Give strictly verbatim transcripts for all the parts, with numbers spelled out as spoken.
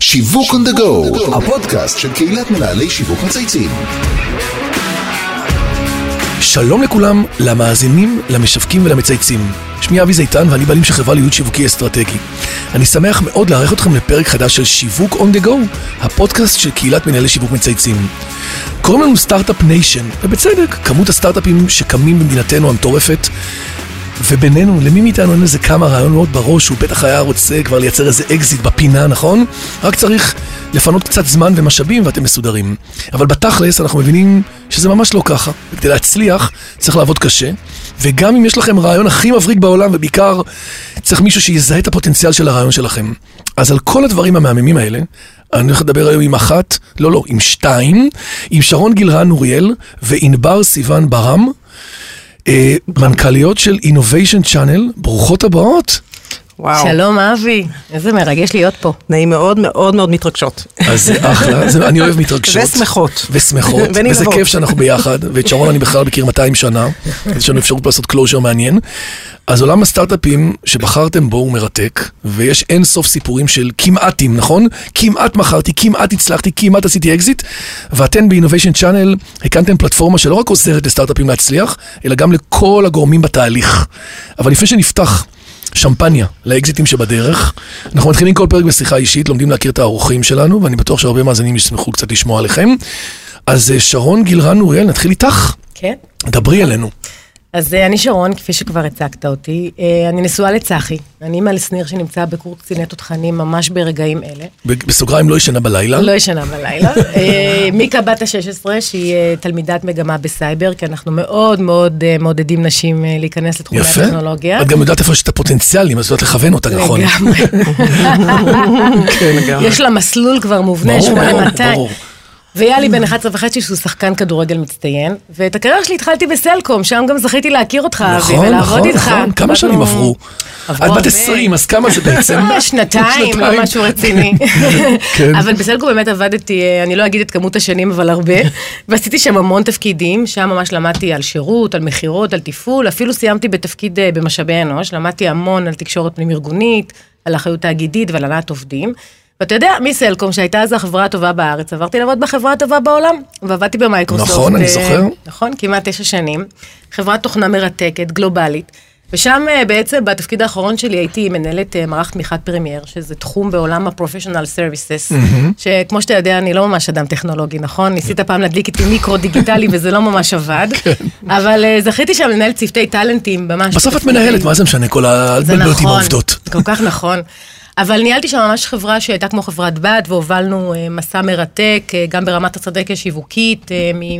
שיווק on the go, הפודקאסט של קהילת מנהלי שיווק מצייצים. שלום לכולם, למאזינים, למשווקים ולמצייצים. שמי אבי זיתן ואני בעלים של חברה להיות שיווקי אסטרטגי. אני שמח מאוד לארח אתכם לפרק חדש של שיווק on the go, הפודקאסט של קהילת מנהלי שיווק מצייצים. קוראים לנו סטארט-אפ ניישן, ובצדק, כמות הסטארט-אפים שקמים במדינתנו המטורפת, ובינינו, למי מאיתנו אין איזה כמה רעיונות בראש, הוא בטח היה רוצה כבר לייצר איזה אקזיט בפינה, נכון? רק צריך לפנות קצת זמן ומשאבים ואתם מסודרים. אבל בתכלס אנחנו מבינים שזה ממש לא ככה. וכדי להצליח צריך לעבוד קשה, וגם אם יש לכם רעיון הכי מבריק בעולם, ובעיקר צריך מישהו שיזהה את הפוטנציאל של הרעיון שלכם. אז על כל הדברים המהממים האלה, אני הולך לדבר היום עם אחת, לא לא, עם שתיים, עם שרון גילרן נוריאל וענבר סיון ברם, מנכ"ליות של Innovation Channel, ברוכות הבאות. וואו. שלום אבי, איזה מרגש להיות פה. נעים מאוד מאוד מאוד מתרגשות. אז אחלה, זה, אני אוהב מתרגשות. ושמחות. ושמחות, וזה כיף שאנחנו ביחד, ואת שרון אני בכלל בקיר מאתיים שנה, יש לנו אפשרות לעשות קלוז'ר מעניין. אז עולם הסטארט-אפים שבחרתם בו הוא מרתק, ויש אין סוף סיפורים של כמעטים, נכון? כמעט מכרתי, כמעט הצלחתי, כמעט עשיתי אקזיט, ואתן ב-Innovation Channel הקמתם פלטפורמה שלא רק עוזרת לסטארט-אפים להצליח, אלא גם לכל הגורמים בתהליך. אבל לפני שנפתח שמפניה לאקזיטים שבדרך, אנחנו מתחילים כל פרק בשיחה אישית, לומדים להכיר את האורחים שלנו, ואני בטוח שהרבה מאזינים ישמחו קצת לשמוע עליכם. אז שרון גילרן נוריאל, נתחיל איתך. כן. דברי אלינו. אז אני שרון, כפי שכבר הצגת אותי, אני נשואה לצחי, אני אימא לסניר שנמצא בקורס קציני תותחנים ממש ברגעים אלה. בסוגריים לא ישנה בלילה? לא ישנה בלילה. מיקה בת ה-שש עשרה, שהיא תלמידת מגמה בסייבר, כי אנחנו מאוד מאוד מעודדים נשים להיכנס לתחומי הטכנולוגיה. את גם יודעת איפה יש את הפוטנציאלים, אז יודעת לכוון אותה, נכון? לגמרי. יש לה מסלול כבר מובנה, שמונה מאתיים. והיה לי בן אחת עשרה וחצי שהוא שחקן כדורגל מצטיין, ואת הקריירה שלי התחלתי בסלקום, שם גם זכיתי להכיר אותך, אבי, ולעבוד איתך. נכון, נכון, כמה שנים עברו? עד בת עשרים, אז כמה זה בעצם? שנתיים, לא משהו רציני. אבל בסלקום באמת עבדתי, אני לא אגיד את כמות השנים, אבל הרבה, ועשיתי שם המון תפקידים, שם ממש למדתי על שירות, על מחירות, על תפעול, אפילו סיימתי בתפקיד במשאבי אנוש, למדתי המון על תקשורת פנים ארגונית, על אחריות תאגידית ועל הנעת עובדים. ואתה יודע, מסלקום, שהייתה אז החברה הטובה בארץ, עברתי לעבוד בחברה הטובה בעולם, ועבדתי במייקרוסופט. נכון, אני זוכר. נכון, כמעט תשע שנים. חברת תוכנה מרתקת, גלובלית, ושם בעצם בתפקיד האחרון שלי הייתי מנהלת מערך תמיכת פרימייר, שזה תחום בעולם הפרופשיונל סרוויסס, שכמו שאתה יודע, אני לא ממש אדם טכנולוגי, נכון? ניסית פעם להדליק איתי מיקרו דיגיטלי, וזה לא ממש עבד, אבל זכיתי שם לנהל צוותי טלנטים, ממש. בסוף את מנהלת, מה זה משנה, כל ההתבלבלות עם העובדות. כל כך נכון. אבל ניהלתי שם ממש חברה שהייתה כמו חברת בת, והובלנו מסע מרתק, גם ברמת הצדקה שיווקית,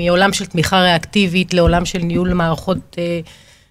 מעולם של תמיכה ריאקטיבית לעולם של ניהול מערכות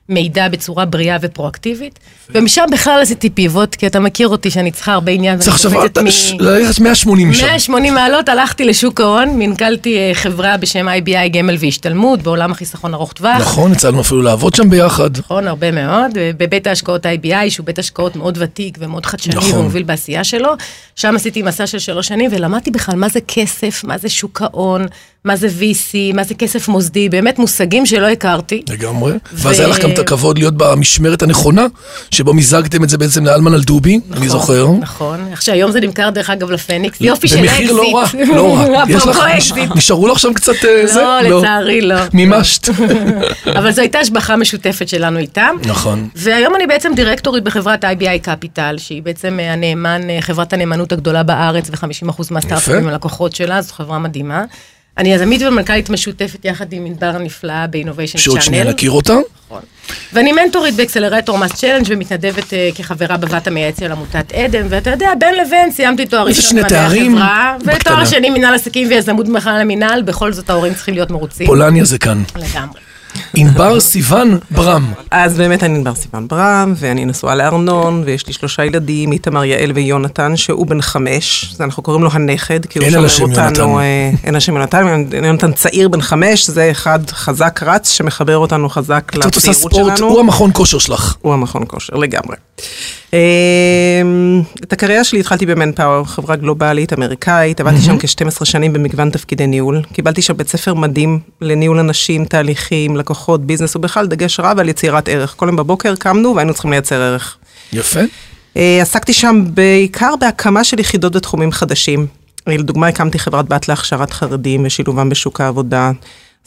מידע בצורה בריאה ופרואקטיבית. ומשם בכלל עשיתי פיבוט, כי אתה מכיר אותי שאני צריכה הרבה עניין. צריך שבת ללכת מאה שמונים שם. מאה שמונים מעלות, הלכתי לשוק ההון, מנכלתי חברה בשם איי בי איי גמל והשתלמות, בעולם החיסכון ארוך טווח. נכון, הצלנו אפילו לעבוד שם ביחד. נכון, הרבה מאוד. בבית ההשקעות איי בי איי, שהוא בית השקעות מאוד ותיק ומאוד חדשני ומוביל בעשייה שלו. שם עשיתי מסע של שלוש שנים, ולמדתי בכלל מה זה כסף, מה זה שוק ההון, מה זה וי סי, מה זה כסף מוסדי, באמת מושגים שלא הכרתי. לגמרי. ואז היה לך גם את הכבוד להיות במשמרת הנכונה, שבו מזגתם את זה בעצם לאלמן על דובי, אני זוכר. נכון, עכשיו היום זה נמכר דרך אגב לפניקס, יופי של אקזיט. במחיר לא רע, לא רע. אפרופו אקזיט. נשארו לך שם קצת זה? לא, לצערי לא. מימשת. אבל זו הייתה השבחה משותפת שלנו איתם. נכון. והיום אני בעצם דירקטורית בחברת איי בי איי Capital, שהיא בעצם הנאמן, חברת הנאמנות הגדולה בארץ, ו-חמישים אחוז מהסטארט-אפים הלקוחות שלה, זו חברה מדהימה. אני יזמית ומנכ"לית משותפת יחד עם ענבר הנפלאה ב-Innovation Channel. שעוד שנייה נכיר אותה. נכון. ואני מנטורית באקסלרטור מס צ'לנג' ומתנדבת כחברה בבת המייעץ של עמותת עדם, ואתה יודע, בין לבין סיימתי תואר ראשון מדעי החברה, ותואר השני מנהל עסקים ויזמות במכלל המנהל, בכל זאת ההורים צריכים להיות מרוצים. פולניה זה כאן. לגמרי. ענבר סיון ברם. אז באמת אני ענבר סיון ברם, ואני נשואה לארנון, ויש לי שלושה ילדים, איתמר, יעל ויונתן, שהוא בן חמש, אנחנו קוראים לו הנכד, כי הוא שומר אותנו, אין השם יונתן, יונתן צעיר בן חמש, זה אחד חזק רץ, שמחבר אותנו חזק לצעירות שלנו. הוא המכון כושר שלך. הוא המכון כושר, לגמרי. את הקריירה שלי התחלתי במנפאואר, חברה גלובלית, אמריקאית, עבדתי שם כ-שתים עשרה שנים במגוון תפקידי ניהול, קיבלתי שם בית ספר מדהים לניהול אנשים, תהליכים, לקוחות, ביזנס ובכלל דגש רב על יצירת ערך. כל יום בבוקר קמנו והיינו צריכים לייצר ערך. יפה. עסקתי שם בעיקר בהקמה של יחידות בתחומים חדשים. לדוגמה, הקמתי חברת בת להכשרת חרדים ושילובם בשוק העבודה.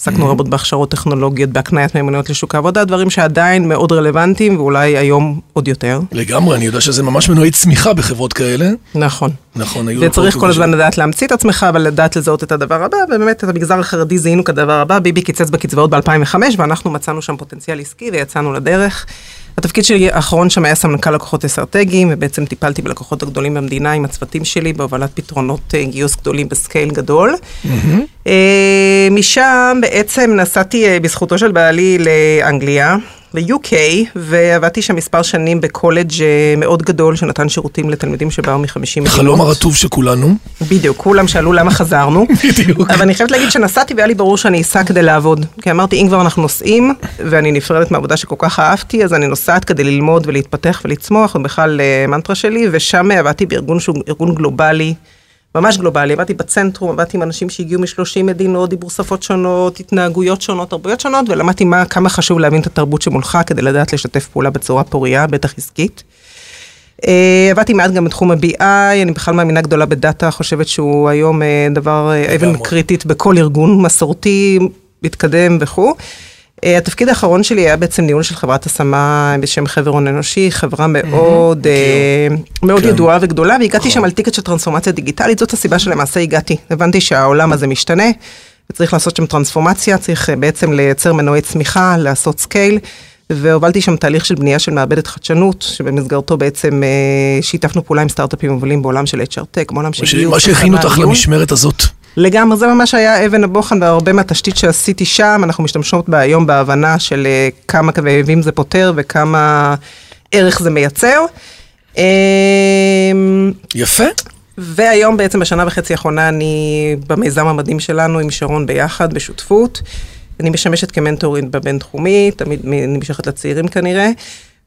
עסקנו רבות בהכשרות טכנולוגיות, בהקניית מיומנויות לשוק העבודה, דברים שעדיין מאוד רלוונטיים, ואולי היום עוד יותר. לגמרי, אני יודע שזה ממש מנועי צמיחה בחברות כאלה. נכון. נכון. וצריך כל הזמן לדעת להמציא את עצמך, אבל לדעת לזהות את הדבר הבא, ובאמת את המגזר החרדי זיהינו כדבר הבא, ביבי קיצץ בקצבאות ב-אלפיים וחמש, ואנחנו מצאנו שם פוטנציאל עסקי ויצאנו לדרך. התפקיד שלי האחרון שם היה סמנכ"ל לקוחות אסטרטגיים, ובעצם טיפלתי בלקוחות הגדולים במדינה עם הצוותים שלי, בהובלת פתרונות גיוס גדולים בסקייל גדול. משם בעצם נסעתי בזכותו של בעלי לאנגליה, ל-יו קיי, ועבדתי שם מספר שנים בקולג' מאוד גדול, שנתן שירותים לתלמידים שבאו מ-חמישים מדינות. חלום הרטוב שכולנו. בדיוק, כולם שאלו למה חזרנו. בדיוק. אבל אני חייבת להגיד שנסעתי והיה לי ברור שאני אסע כדי לעבוד. כי אמרתי, אם כבר אנחנו נוסעים, ואני נפרדת מעבודה שכל כך אהבתי, אז אני נוסעת כדי ללמוד ולהתפתח ולצמוח, ובכלל מנטרה שלי, ושם עבדתי בארגון שהוא ארגון גלובלי, ממש גלובלי, עבדתי בצנטרום, עבדתי עם אנשים שהגיעו מ-שלושים מדינות, דיברו שפות שונות, התנהגויות שונות, תרבויות שונות, ולמדתי מה, כמה חשוב להבין את התרבות שמולך, כדי לדעת לשתף פעולה בצורה פוריה, בטח עסקית. עבדתי מעט גם בתחום ה-בי איי, אני בכלל מאמינה גדולה בדאטה, חושבת שהוא היום דבר אבן קריטית בכל ארגון, מסורתי, מתקדם וכו'. התפקיד האחרון שלי היה בעצם ניהול של חברת השמה בשם חבר הון אנושי, חברה מאוד מאוד ידועה וגדולה, והגעתי שם על טיקט של טרנספורמציה דיגיטלית, זאת הסיבה שלמעשה הגעתי. הבנתי שהעולם הזה משתנה, וצריך לעשות שם טרנספורמציה, צריך בעצם לייצר מנועי צמיחה, לעשות סקייל, והובלתי שם תהליך של בנייה של מעבדת חדשנות, שבמסגרתו בעצם שיתפנו פעולה עם סטארט-אפים מובילים בעולם של אייץ' אר טק, בעולם של... מה שהכינו אותך למשמרת הזאת. לגמרי, זה ממש היה אבן הבוחן, והרבה מהתשתית שעשיתי שם, אנחנו משתמשות בה היום בהבנה של כמה כאבים זה פותר, וכמה ערך זה מייצר. יפה. והיום בעצם בשנה וחצי האחרונה, אני במיזם המדהים שלנו, עם שרון ביחד, בשותפות. אני משמשת כמנטורית בבינתחומי, תמיד נמשכת לצעירים כנראה.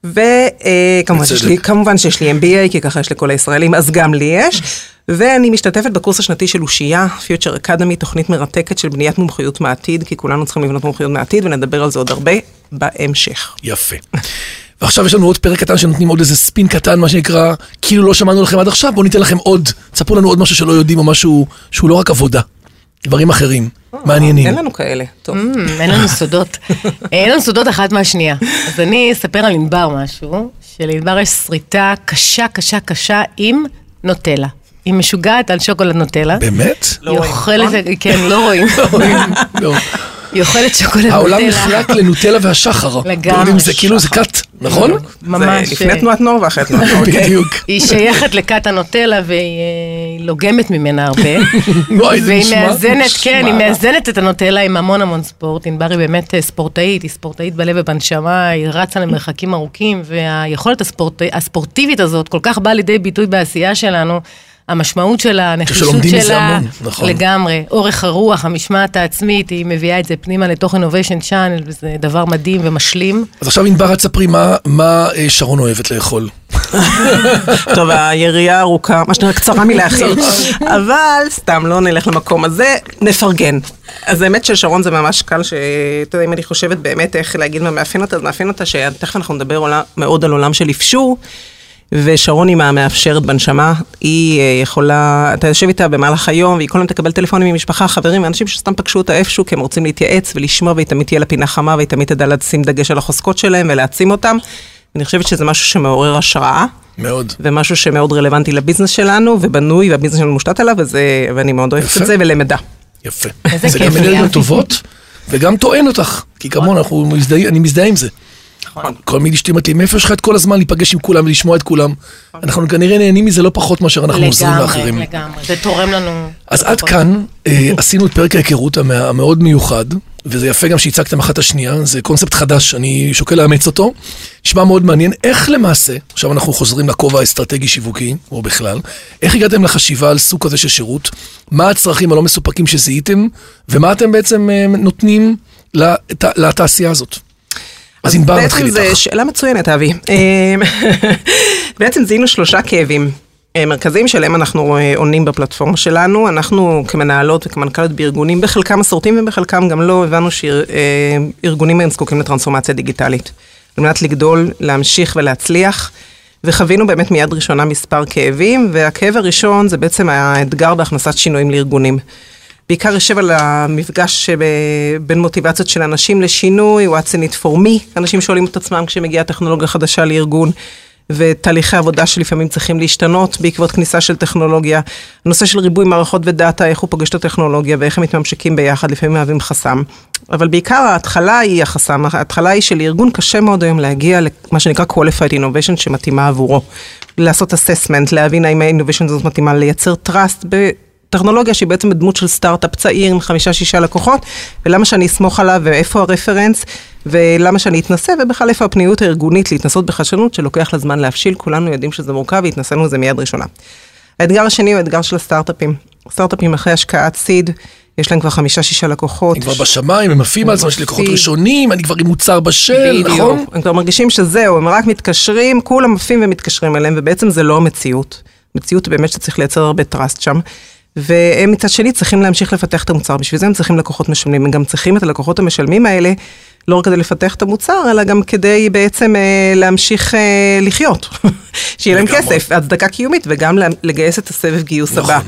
וכמובן שיש לי אם בי איי, כי ככה יש לכל הישראלים, אז גם לי יש, ואני משתתפת בקורס השנתי של אושייה, פיוטשר אקדמי, תוכנית מרתקת של בניית מומחיות מעתיד, כי כולנו צריכים לבנות מומחיות מעתיד, ונדבר על זה עוד הרבה בהמשך. יפה. ועכשיו יש לנו עוד פרק קטן שנותנים עוד איזה ספין קטן, מה שנקרא, כאילו לא שמענו לכם עד עכשיו, בואו ניתן לכם עוד, צפו לנו עוד משהו שלא יודעים, או משהו שהוא לא רק עבודה. דברים אחרים, מעניינים. אין לנו כאלה, טוב. אין לנו סודות. אין לנו סודות אחת מהשנייה. אז אני אספר על אינבר משהו, שלאינבר יש שריטה קשה, קשה, קשה עם נוטלה. היא משוגעת על שוקולד נוטלה. באמת? לא רואים. כן, לא רואים. היא אוכלת שוקולד נוטלה. העולם נחלק לנוטלה והשחר. לגמרי. זה כאילו זה קאט, נכון? ממש. לפני תנועת נור ואחרי תנועת נור. בדיוק. היא שייכת לקאט הנוטלה והיא... לוגמת ממנה הרבה, והיא מאזנת, כן, היא מאזנת את הנוטלה עם המון המון ספורט, אינבר היא באמת ספורטאית, היא ספורטאית בלב ובנשמה, היא רצה למרחקים ארוכים, והיכולת הספורטיבית הזאת כל כך באה לידי ביטוי בעשייה שלנו, המשמעות שלה, הנחישות שלה, לגמרי, אורך הרוח, המשמעת העצמית, היא מביאה את זה פנימה לתוך Innovation Channel, וזה דבר מדהים ומשלים. אז עכשיו אינבר, תספרי מה שרון אוהבת לאכול. טוב, היריעה ארוכה, מה שנראה קצרה מלהכיל, אבל סתם לא נלך למקום הזה, נפרגן. אז האמת של שרון זה ממש קל, שאתה יודע אם אני חושבת באמת איך להגיד מה מאפיין אותה, אז מאפיין אותה שתכף אנחנו נדבר מאוד על עולם של אפשור, ושרון היא המאפשרת בנשמה, היא יכולה, אתה יושב איתה במהלך היום, והיא כל הזמן תקבל טלפונים ממשפחה, חברים, אנשים שסתם פגשו אותה איפשהו, כי הם רוצים להתייעץ ולשמוע, והיא תמיד תהיה לפינה חמה, והיא תמיד תדע לשים דגש על החוזקות שלהם ולהעצים אותם. אני חושבת שזה משהו שמעורר השראה. מאוד. ומשהו שמאוד רלוונטי לביזנס שלנו, ובנוי, והביזנס שלנו מושתת עליו, וזה, ואני מאוד אוהבת את זה, ולמדע. יפה. זה גם אנרגיות טובות, וגם טוען אותך, כי כמון, אנחנו מזדהים, אני מזדהה עם זה. כל מיני שתימת לי, מאיפה שלך את כל הזמן להיפגש עם כולם ולשמוע את כולם, אנחנו כנראה נהנים מזה לא פחות מאשר אנחנו עוזרים לאחרים. לגמרי, זה תורם לנו. אז עד כאן עשינו את פרק ההיכרות המאוד מיוחד, וזה יפה גם שהצגתם אחת השנייה, זה קונספט חדש, אני שוקל לאמץ אותו, נשמע מאוד מעניין, איך למעשה, עכשיו אנחנו חוזרים לכובע האסטרטגי שיווקי, או בכלל, איך הגעתם לחשיבה על סוג כזה של שירות, מה הצרכים הלא מסופקים שזיהיתם, ומה אתם בעצם נותנים לתעשייה הזאת? אז בעצם זו שאלה מצוינת, אבי. בעצם זיהינו שלושה כאבים מרכזיים שלהם אנחנו עונים בפלטפורמה שלנו. אנחנו כמנהלות וכמנכ"לות בארגונים, בחלקם מסורתיים ובחלקם גם לא, הבנו שארגונים הם זקוקים לטרנספורמציה דיגיטלית. על מנת לגדול, להמשיך ולהצליח, וחווינו באמת מיד ראשונה מספר כאבים, והכאב הראשון זה בעצם האתגר בהכנסת שינויים לארגונים. בעיקר יושב על המפגש בין מוטיבציות של אנשים לשינוי, what's in it for me, אנשים שואלים את עצמם כשמגיעה טכנולוגיה חדשה לארגון, ותהליכי עבודה שלפעמים צריכים להשתנות בעקבות כניסה של טכנולוגיה. הנושא של ריבוי מערכות ודאטה, איך הוא פוגש את הטכנולוגיה ואיך הם מתממשקים ביחד, לפעמים מהווים חסם. אבל בעיקר ההתחלה היא החסם, ההתחלה היא שלארגון קשה מאוד היום להגיע למה שנקרא qualified innovation שמתאימה עבורו. לעשות assessment, להבין האם האינוביישן הזאת מתאימה, לייצר trust בטכנולוגיה שהיא בעצם בדמות של סטארט-אפ צעיר עם חמישה שישה לקוחות, ולמה שאני אסמוך עליו ואיפה הרפרנס, ולמה שאני אתנסה, ובכלל איפה הפניות הארגונית להתנסות בחדשנות שלוקח לזמן להפשיל, כולנו יודעים שזה מורכב, והתנסנו לזה מיד ראשונה. האתגר השני הוא האתגר של הסטארט-אפים. הסטארט-אפים אחרי השקעת סיד, יש להם כבר חמישה, שישה לקוחות. הם כבר בשמיים, הם עפים על עצמם, יש לקוחות ראשונים, אני כבר עם מוצר בשל, נכון? הם כבר מרגישים שזהו, הם רק מתקשרים, כולם עפים ומתקשרים אליהם, ובעצם זה לא המציאות. המציאות באמת שצריך לייצר הרבה טראסט שם. והם מצד שני צריכים להמשיך לפתח את המוצר, בשביל זה הם צריכים לקוחות משלמים, הם גם צריכים את הלקוחות המשלמים האלה, לא רק כדי לפתח את המוצר, אלא גם כדי בעצם אה, להמשיך אה, לחיות, שיהיה להם כסף, הצדקה קיומית, וגם לגייס את הסבב גיוס נכון. הבא.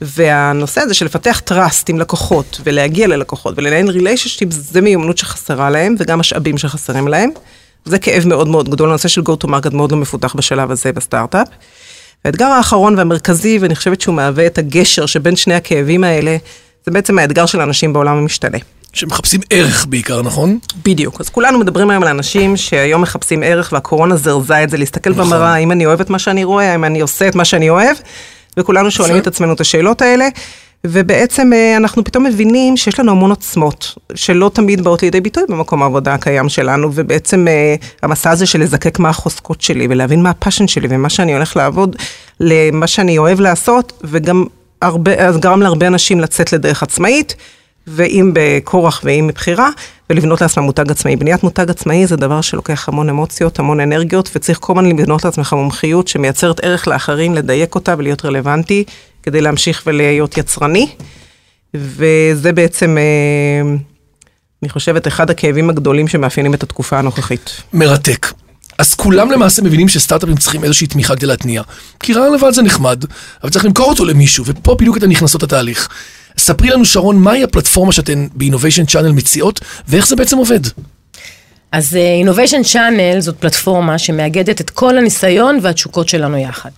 והנושא הזה של לפתח טראסט עם לקוחות, ולהגיע ללקוחות, ולנהל ריליישנשיפ, זה מיומנות שחסרה להם, וגם משאבים שחסרים להם. זה כאב מאוד מאוד גדול, הנושא של go to market מאוד לא מפותח בשלב הזה בסטארט-אפ. והאתגר האחרון והמרכזי, ואני חושבת שהוא מהווה את הגשר שבין שני הכאבים האלה, זה בעצם האתגר של האנשים בעולם המשתנה. שמחפשים ערך בעיקר, נכון? בדיוק. אז כולנו מדברים היום על אנשים שהיום מחפשים ערך, והקורונה זרזה את זה, להסתכל נכון. במראה, האם אני אוהב את מה שאני רואה, האם אני עושה את מה שאני אוהב, וכולנו שואלים את עצמנו את השאלות האלה, ובעצם אנחנו פתאום מבינים שיש לנו המון עוצמות, שלא תמיד באות לידי ביטוי במקום העבודה הקיים שלנו, ובעצם המסע הזה של לזקק מה החוזקות שלי, ולהבין מה הפאשן שלי, ומה שאני הולך לעבוד, למה שאני אוהב לעשות, וגם הרבה, גרם להרבה אנשים לצאת לדרך עצמאית, ואם בכורח ואם מבחירה, ולבנות לעצמם מותג עצמאי. בניית מותג עצמאי זה דבר שלוקח המון אמוציות, המון אנרגיות, וצריך כל הזמן לבנות לעצמך מומחיות שמייצרת ערך לאחרים, לדייק אותה ולהיות רלוונטי, כדי להמשיך ולהיות יצרני. וזה בעצם, אני חושבת, אחד הכאבים הגדולים שמאפיינים את התקופה הנוכחית. מרתק. אז כולם למעשה מבינים שסטארט-אפים צריכים איזושהי תמיכה כדי להתניע. כי רעיון לבד זה נחמד, אבל צריך למכור אותו למישהו, ופה בדיוק אתן נכנסות לתהליך. ספרי לנו, שרון, מהי הפלטפורמה שאתן ב-Innovation Channel מציעות, ואיך זה בעצם עובד? אז Innovation Channel זאת פלטפורמה שמאגדת את כל הניסיון והתשוקות שלנו יחד.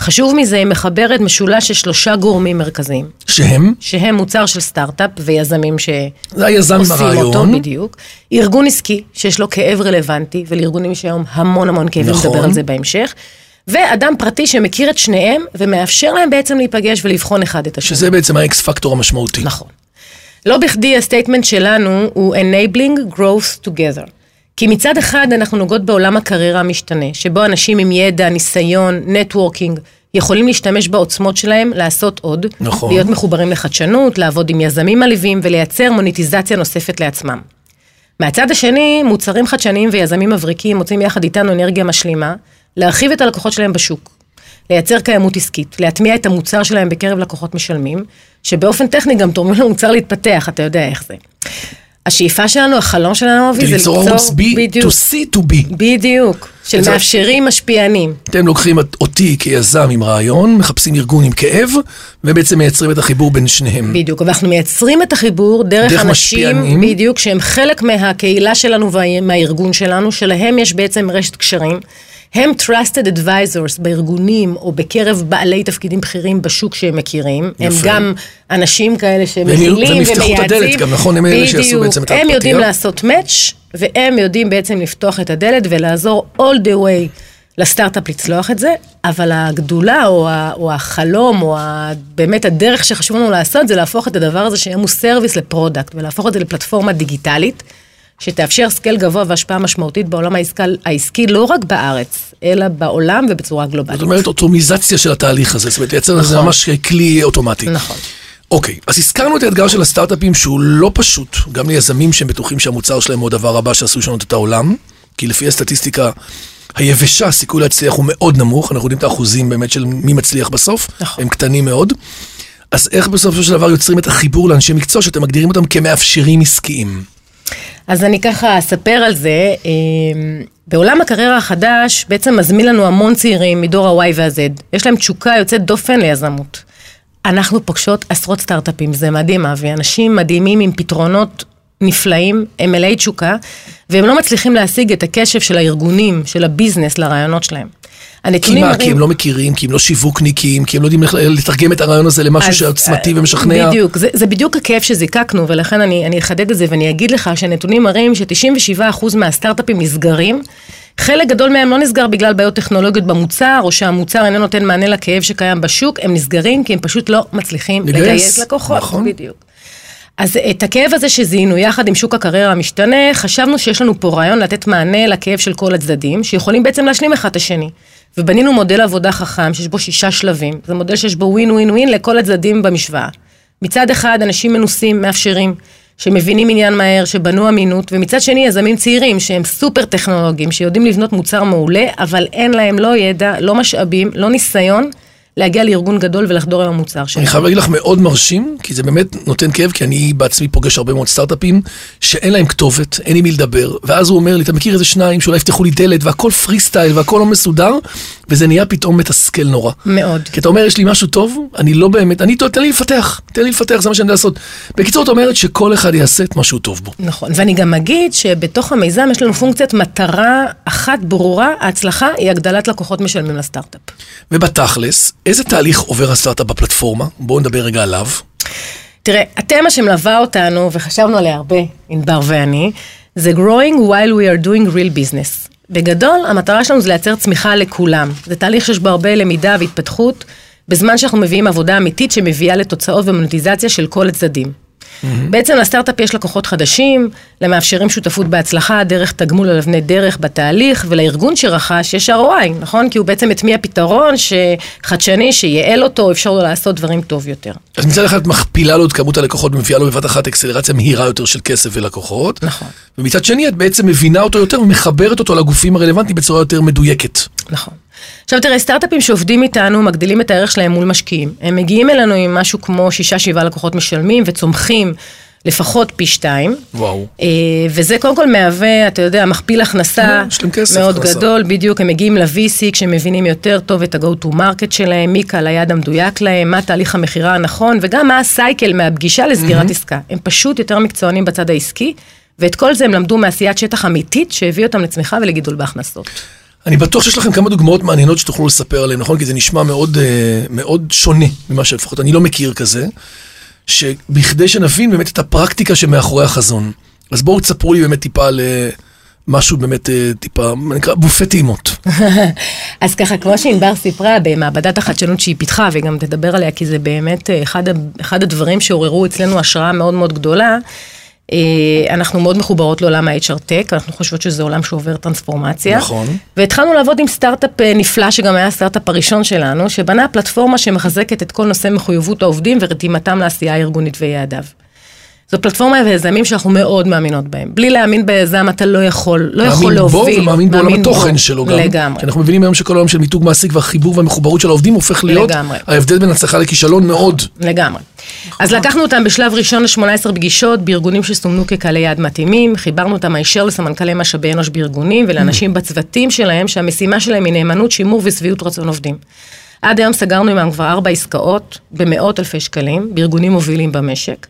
חשוב מזה, היא מחברת משולש של שלושה גורמים מרכזיים. שהם? שהם מוצר של סטארט-אפ ויזמים שעושים אותו בדיוק. ארגון עסקי, שיש לו כאב רלוונטי, ולארגונים יש היום המון המון כאבים, נדבר על זה בהמשך. ואדם פרטי שמכיר את שניהם, ומאפשר להם בעצם להיפגש ולבחון אחד את השני. שזה בעצם האקס-פקטור המשמעותי. נכון. לא בכדי, הסטייטמנט שלנו הוא enabling growth together. כי מצד אחד אנחנו נוגעות בעולם הקריירה המשתנה, שבו אנשים עם ידע, ניסיון, נטוורקינג, יכולים להשתמש בעוצמות שלהם, לעשות עוד, נכון. להיות מחוברים לחדשנות, לעבוד עם יזמים מלווים, ולייצר מוניטיזציה נוספת לעצמם. מהצד השני, מוצרים חדשניים ויזמים מבריקים, מוצאים יחד איתנו אנרגיה משלימה, להרחיב את הלקוחות שלהם בשוק, לייצר קיימות עסקית, להטמיע את המוצר שלהם בקרב לקוחות משלמים, שבאופן טכני גם תורמים למוצר להתפתח, אתה יודע איך זה. השאיפה שלנו, החלום שלנו, אבי, זה ליצור בדיוק. to see to be. בדיוק. של מאפשרים משפיענים. אתם לוקחים אותי כיזם עם רעיון, מחפשים ארגון עם כאב, ובעצם מייצרים את החיבור בין שניהם. בדיוק. ואנחנו מייצרים את החיבור דרך אנשים, בדיוק, שהם חלק מהקהילה שלנו ומהארגון שלנו, שלהם יש בעצם רשת קשרים. הם trusted advisors בארגונים, או בקרב בעלי תפקידים בכירים בשוק שהם מכירים. הם גם אנשים כאלה שמכילים ומייעצים. והם יפתחו את הדלת גם, נכון? הם אלה שיעשו בעצם את ההפתיעה. הם יודעים לעשות match, והם יודעים בעצם לפתוח את הדלת ולעזור all the way לסטארט-אפ לצלוח את זה, אבל הגדולה או, ה, או החלום, או ה, באמת הדרך שחשוב לנו לעשות, זה להפוך את הדבר הזה שהם הוא סרוויס לפרודקט, ולהפוך את זה לפלטפורמה דיגיטלית, שתאפשר סקל גבוה והשפעה משמעותית בעולם העסקי, לא רק בארץ, אלא בעולם ובצורה גלובלית. זאת אומרת, אוטומיזציה של התהליך הזה, זאת אומרת, לייצר לזה ממש כלי אוטומטי. נכון. אוקיי, אז הזכרנו את האתגר של הסטארט-אפים שהוא לא פשוט, גם ליזמים שהם בטוחים שהמוצר שלהם הוא הדבר הבא שעשו לשנות את העולם, כי לפי הסטטיסטיקה היבשה, הסיכוי להצליח הוא מאוד נמוך, אנחנו יודעים את האחוזים באמת של מי מצליח בסוף, הם קטנים מאוד. אז איך בסופו של דבר יוצרים את החיבור לאנשי מקצוע שאתם מגדירים אותם כמאפשרים עסקיים? אז אני ככה אספר על זה, בעולם הקריירה החדש בעצם מזמין לנו המון צעירים מדור ה-Y וה-Z, יש להם תשוקה יוצאת דופן ליזמות. אנחנו פוגשות עשרות סטארט-אפים, זה מדהים, ואנשים מדהימים עם פתרונות נפלאים, הם מלאי תשוקה, והם לא מצליחים להשיג את הקשב של הארגונים, של הביזנס לרעיונות שלהם. כי מה? כי הם לא מכירים, כי הם לא שיווקניקים, כי הם לא יודעים לתרגם את הרעיון הזה למשהו שעוצמתי ומשכנע. בדיוק, זה בדיוק הכיף שזיקקנו, ולכן אני אחדד את זה, ואני אגיד לך שנתונים מראים ש-תשעים ושבעה אחוז מהסטארט-אפים נסגרים, חלק גדול מהם לא נסגר בגלל בעיות טכנולוגיות במוצר, או שהמוצר אינו נותן מענה לכאב שקיים בשוק, הם נסגרים כי הם פשוט לא מצליחים לגייס לקוחות, בדיוק. אז את הכאב הזה שזיהינו יחד עם שוק הקריירה המשתנה, חשבנו שיש לנו פה רעיון לתת מענה לכאב של כל הצדדים, שיכולים בעצם להשלים אחד השני. ובנינו מודל עבודה חכם שיש בו שישה שלבים. זה מודל שיש בו ווין ווין ווין לכל הצדדים במשוואה. מצד אחד, אנשים מנוסים, מאפשרים, שמבינים עניין מהר, שבנו אמינות, ומצד שני, יזמים צעירים שהם סופר טכנולוגיים, שיודעים לבנות מוצר מעולה, אבל אין להם לא ידע, לא משאבים, לא ניסיון, להגיע לארגון גדול ולחדור עם המוצר שלנו. אני חייב להגיד לך מאוד מרשים, כי זה באמת נותן כאב, כי אני בעצמי פוגש הרבה מאוד סטארט-אפים, שאין להם כתובת, אין עם מי לדבר, ואז הוא אומר לי, אתה מכיר איזה שניים, שאולי יפתחו לי דלת, והכל פרי סטייל, והכל לא מסודר, וזה נהיה פתאום מתסכל נורא. מאוד. כי אתה אומר, יש לי משהו טוב, אני לא באמת, אני, תן לי לפתח, תן לי לפתח, זה מה שאני יודע לעשות. בקיצור, את אומרת שכל אחד יעשה את מה שהוא טוב בו. נכון, ואני גם אגיד שבתוך המיזם יש לנו פונקציית מטרה אחת ברורה, ההצלחה היא הגדלת לקוחות משלמים לסטארט-אפ. ובתכלס, איזה תהליך עובר הסטארט-אפ בפלטפורמה? בואו נדבר רגע עליו. תראה, התמה שמלווה אותנו, וחשבנו עליה הרבה, ענבר ואני, זה growing while we are doing real business. בגדול, המטרה שלנו זה לייצר צמיחה לכולם. זה תהליך שיש בו הרבה למידה והתפתחות, בזמן שאנחנו מביאים עבודה אמיתית שמביאה לתוצאות ומונטיזציה של כל הצדדים. Mm-hmm. בעצם לסטארט-אפ יש לקוחות חדשים, למאפשרים שותפות בהצלחה, דרך תגמול על אבני דרך בתהליך, ולארגון שרכש יש אר או איי, נכון? כי הוא בעצם הטמיע פתרון שחדשני, שיעל אותו, אפשר לו לעשות דברים טוב יותר. אז מצד אחד מכפילה לו את כמות הלקוחות, ומביאה לו בבת אחת אקסלרציה מהירה יותר של כסף ולקוחות. נכון. ומצד שני את בעצם מבינה אותו יותר, ומחברת אותו לגופים הרלוונטיים בצורה יותר מדויקת. נכון. עכשיו תראה, סטארט-אפים שעובדים איתנו מגדילים את הערך שלהם מול משקיעים. הם מגיעים אלינו עם משהו כמו שישה שבעה לקוחות משלמים וצומחים לפחות פי שתיים. וואו. וזה קודם כל מהווה, אתה יודע, מכפיל הכנסה מאוד גדול. בדיוק, הם מגיעים ל-וי סי כשמבינים יותר טוב את ה-go-to-market שלהם, מי קהל היעד המדויק להם, מה תהליך המכירה הנכון, וגם מה הסייקל מהפגישה לסגירת עסקה. הם פשוט יותר מקצוענים בצד העסקי, ואת כל זה הם למדו מעשיית שטח אמיתית שהביא אותם לצמיחה ולגידול בהכנסות. אני בטוח שיש לכם כמה דוגמאות מעניינות שתוכלו לספר עליהן, נכון? כי זה נשמע מאוד, מאוד שונה ממה שלפחות אני לא מכיר כזה, שבכדי שנבין באמת את הפרקטיקה שמאחורי החזון. אז בואו תספרו לי באמת טיפה על משהו באמת טיפה, אני אקרא, בופי טעימות. אז ככה, כמו שענבר סיפרה במעבדת החדשנות שהיא פיתחה, וגם תדבר עליה, כי זה באמת אחד, אחד הדברים שעוררו אצלנו השראה מאוד מאוד גדולה, אנחנו מאוד מחוברות לעולם ה-אייץ' אר טק, אנחנו חושבות שזה עולם שעובר טרנספורמציה. נכון. והתחלנו לעבוד עם סטארט-אפ נפלא, שגם היה הסטארט-אפ הראשון שלנו, שבנה פלטפורמה שמחזקת את כל נושא מחויבות העובדים ורתימתם לעשייה הארגונית ויעדיו. זו פלטפורמה ויזמים שאנחנו מאוד מאמינות בהם. בלי להאמין ביזם, אתה לא יכול, לא יכול להוביל. מאמין בו ומאמין בעולם התוכן שלו גם. לגמרי. כי אנחנו מבינים היום שכל העולם של מיתוג מעסיק והחיבור והמחוברות של העובדים הופך להיות ההבדל בין הצלחה לכישלון מאוד. לגמרי. אז לקחנו אותם בשלב ראשון ל-שמונה עשרה פגישות בארגונים שסומנו כקהלי יעד מתאימים, חיברנו אותם הישר לסמנכלי משאבי אנוש בארגונים ולאנשים בצוותים שלהם שהמשימה שלהם היא נאמנות, שימור ושביעות רצון עובדים. עד היום סגרנו עמם כבר ארבע עסקאות במאות אלפי שקלים בארגונים מובילים במשק.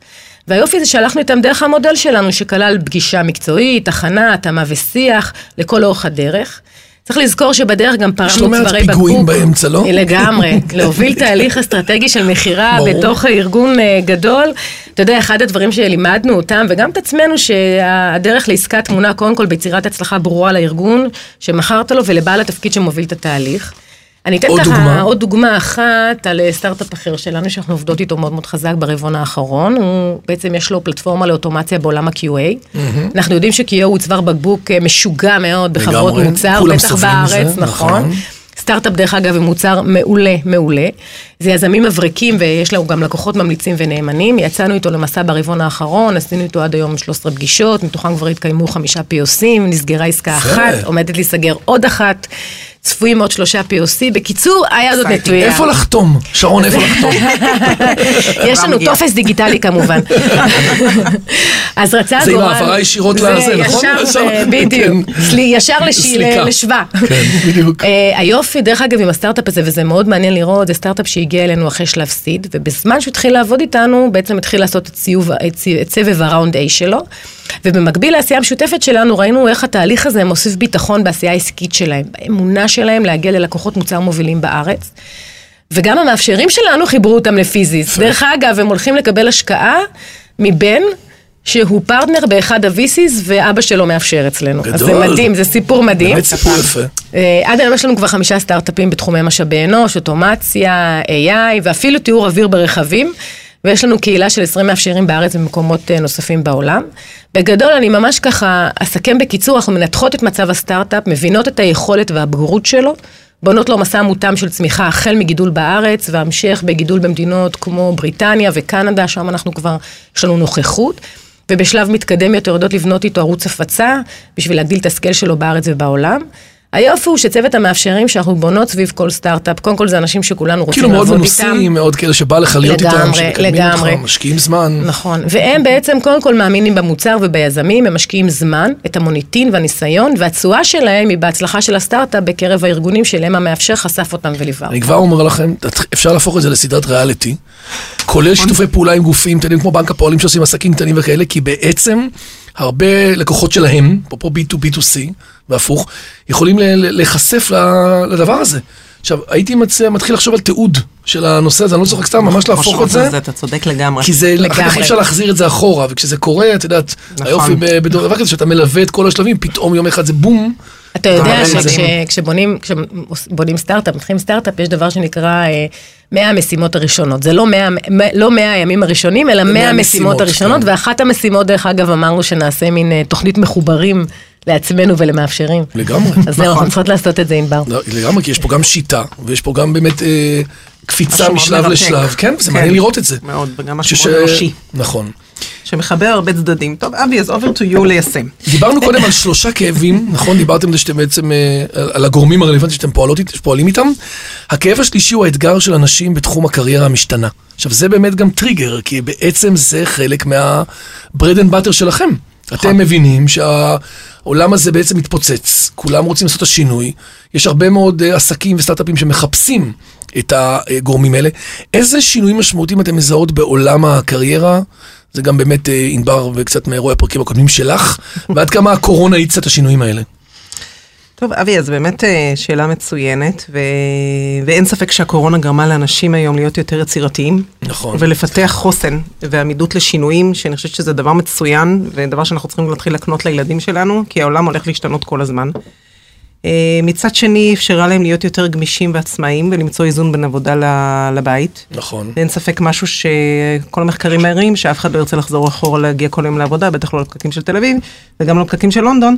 והיופי זה שהלכנו איתם דרך המודל שלנו, שכלל פגישה מקצועית, הכנה, התאמה ושיח, לכל אורך הדרך. צריך לזכור שבדרך גם פרמנו צווארי בקבוק. יש לא מעט פיגועים באמצע, לא? לגמרי. להוביל תהליך אסטרטגי של מכירה בתוך הארגון גדול. אתה יודע, אחד הדברים שלימדנו אותם, וגם את עצמנו, שהדרך לעסקה תמונה קודם כל ביצירת הצלחה ברורה לארגון, שמחרת לו ולבעל התפקיד שמוביל את התהליך. אני אתן ככה עוד דוגמה אחת על סטארט-אפ אחר שלנו, שאנחנו עובדות איתו מאוד מאוד חזק ברבעון האחרון, הוא בעצם יש לו פלטפורמה לאוטומציה בעולם ה-קיו איי, אנחנו יודעים ש-קיו איי הוא צוואר בקבוק משוגע מאוד בחברות מוצר, בטח בארץ, נכון, סטארט-אפ דרך אגב הוא מוצר מעולה, מעולה, זה יזמים מבריקים ויש לו גם לקוחות ממליצים ונאמנים, יצאנו איתו למסע ברבעון האחרון, עשינו איתו עד היום שלוש עשרה פגישות, מתוכן כבר התקיימו חמישה פיוסים, נסגרה עסקה אחת, עומדת להיסגר עוד אחת, צפויים עוד שלושה פי או סי. בקיצור, היה זאת נטויה. איפה לחתום? שרון, איפה לחתום? יש לנו טופס דיגיטלי כמובן. אז רצה הגורל... זה עם העברה ישירות לזה, נכון? בדיוק. ישר לשווה. היופי, דרך אגב, עם הסטארט-אפ הזה, וזה מאוד מעניין לראות, זה סטארט-אפ שהגיע אלינו אחרי שלב סיד, ובזמן שהתחיל לעבוד איתנו, בעצם התחיל לעשות את סבב הראונד A שלו, ובמקביל לעשייה המשותפת שלנו, ראינו איך התהליך הזה מוסיף ביטחון בעשייה העסקית שלהם, באמונה שלהם להגיע ללקוחות מוצר מובילים בארץ, וגם המאפשרים שלנו חיברו אותם לפיזיס. דרך אגב, הם הולכים לקבל השקעה מבן שהוא פרטנר באחד הוויסיס, ואבא שלו מאפשר אצלנו. גדול. אז זה מדהים, זה סיפור מדהים. באמת סיפור יפה. עד היום יש לנו כבר חמישה סטארט-אפים בתחומי משאבי אנוש, אוטומציה, איי איי, ואפילו תיאור אוויר ברכבים. ויש לנו קהילה של עשרים מאפשרים בארץ במקומות נוספים בעולם. בגדול, אני ממש ככה אסכם בקיצור, אנחנו מנתחות את מצב הסטארט-אפ, מבינות את היכולת והבגרות שלו, בונות לו מסע מותם של צמיחה, החל מגידול בארץ, והמשך בגידול במדינות כמו בריטניה וקנדה, שם אנחנו כבר, יש לנו נוכחות, ובשלב מתקדם יותר יודעות לבנות איתו ערוץ הפצה, בשביל להגדיל את הסקל שלו בארץ ובעולם. היופי הוא שצוות המאפשרים שאנחנו בונות סביב כל סטארט-אפ, קודם כל זה אנשים שכולנו רוצים לעבוד איתם. כאילו מאוד מנוסים, מאוד כאלה שבא לך להיות איתם, שמקדמים אותך, משקיעים זמן. נכון, והם בעצם קודם כל מאמינים במוצר וביזמים, הם משקיעים זמן, את המוניטין והניסיון, והצועה שלהם היא בהצלחה של הסטארט-אפ בקרב הארגונים שלהם המאפשר חשף אותם וליווה. אני כבר אומר לכם, אפשר להפוך את זה לסדרת ריאליטי, כולל שיתופי פעולה עם גופים, תנים כמו בנק הפועלים שעושים עסקים תנים וכאלה, כי בעצם הרבה לקוחות שלהם, פה בי טו בי טו סי, והפוך, יכולים להיחשף לדבר הזה. עכשיו, הייתי מצא, מתחיל לחשוב על תיעוד של הנושא הזה, אני לא צוחק סתם, ממש להפוך את זה. אתה צודק לגמרי. כי זה, אחר אפשר להחזיר את זה אחורה, וכשזה קורה, את יודעת, היופי בדבר כזה, שאתה מלווה את כל השלבים, פתאום יום אחד זה בום. אתה יודע שכשבונים סטארט-אפ, מתחילים סטארט-אפ, יש דבר שנקרא מאה המשימות הראשונות. זה לא מאה הימים הראשונים, אלא מאה המשימות הראשונות, ואחת המשימות, דרך אגב, אמרנו שנעשה מין תוכנית מחוברים לעצמנו ולמאפשרים. לגמרי. אז זהו, אנחנו צריכות לעשות את זה אינבר. לגמרי, כי יש פה גם שיטה, ויש פה גם באמת קפיצה משלב לשלב. כן, זה מעניין לראות את זה. מאוד, וגם השמור אנושי. נכון. שמחבר הרבה צדדים. טוב, אבי, אז over to you ליישם. דיברנו קודם על שלושה כאבים, נכון? דיברתם שאתם בעצם, על הגורמים הרלוונטיים שאתם פועלים איתם. הכאב השלישי הוא האתגר של אנשים בתחום הקריירה המשתנה. עכשיו, זה באמת גם טריגר, כי בעצם זה חלק מה-bread and butter שלכם. אתם מבינים שהעולם הזה בעצם מתפוצץ, כולם רוצים לעשות את השינוי, יש הרבה מאוד עסקים וסטארט-אפים שמחפשים את הגורמים האלה. איזה שינויים משמעותיים אתם מזהות בעולם הקריירה? זה גם באמת אינבר וקצת מאירועי הפרקים הקודמים שלך, ועד כמה הקורונה יצא את השינויים האלה? טוב, אבי, אז באמת שאלה מצוינת, ו... ואין ספק שהקורונה גרמה לאנשים היום להיות יותר יצירתיים. נכון. ולפתח חוסן ועמידות לשינויים, שאני חושבת שזה דבר מצוין, ודבר שאנחנו צריכים להתחיל לקנות לילדים שלנו, כי העולם הולך להשתנות כל הזמן. מצד שני, אפשרה להם להיות יותר גמישים ועצמאיים, ולמצוא איזון בין עבודה לבית. נכון. ואין ספק משהו שכל המחקרים מהרים, שאף אחד לא ירצה לחזור אחורה להגיע כל יום לעבודה, בטח לא לפקקים של תל אביב, וגם לא לפקקים של לונדון,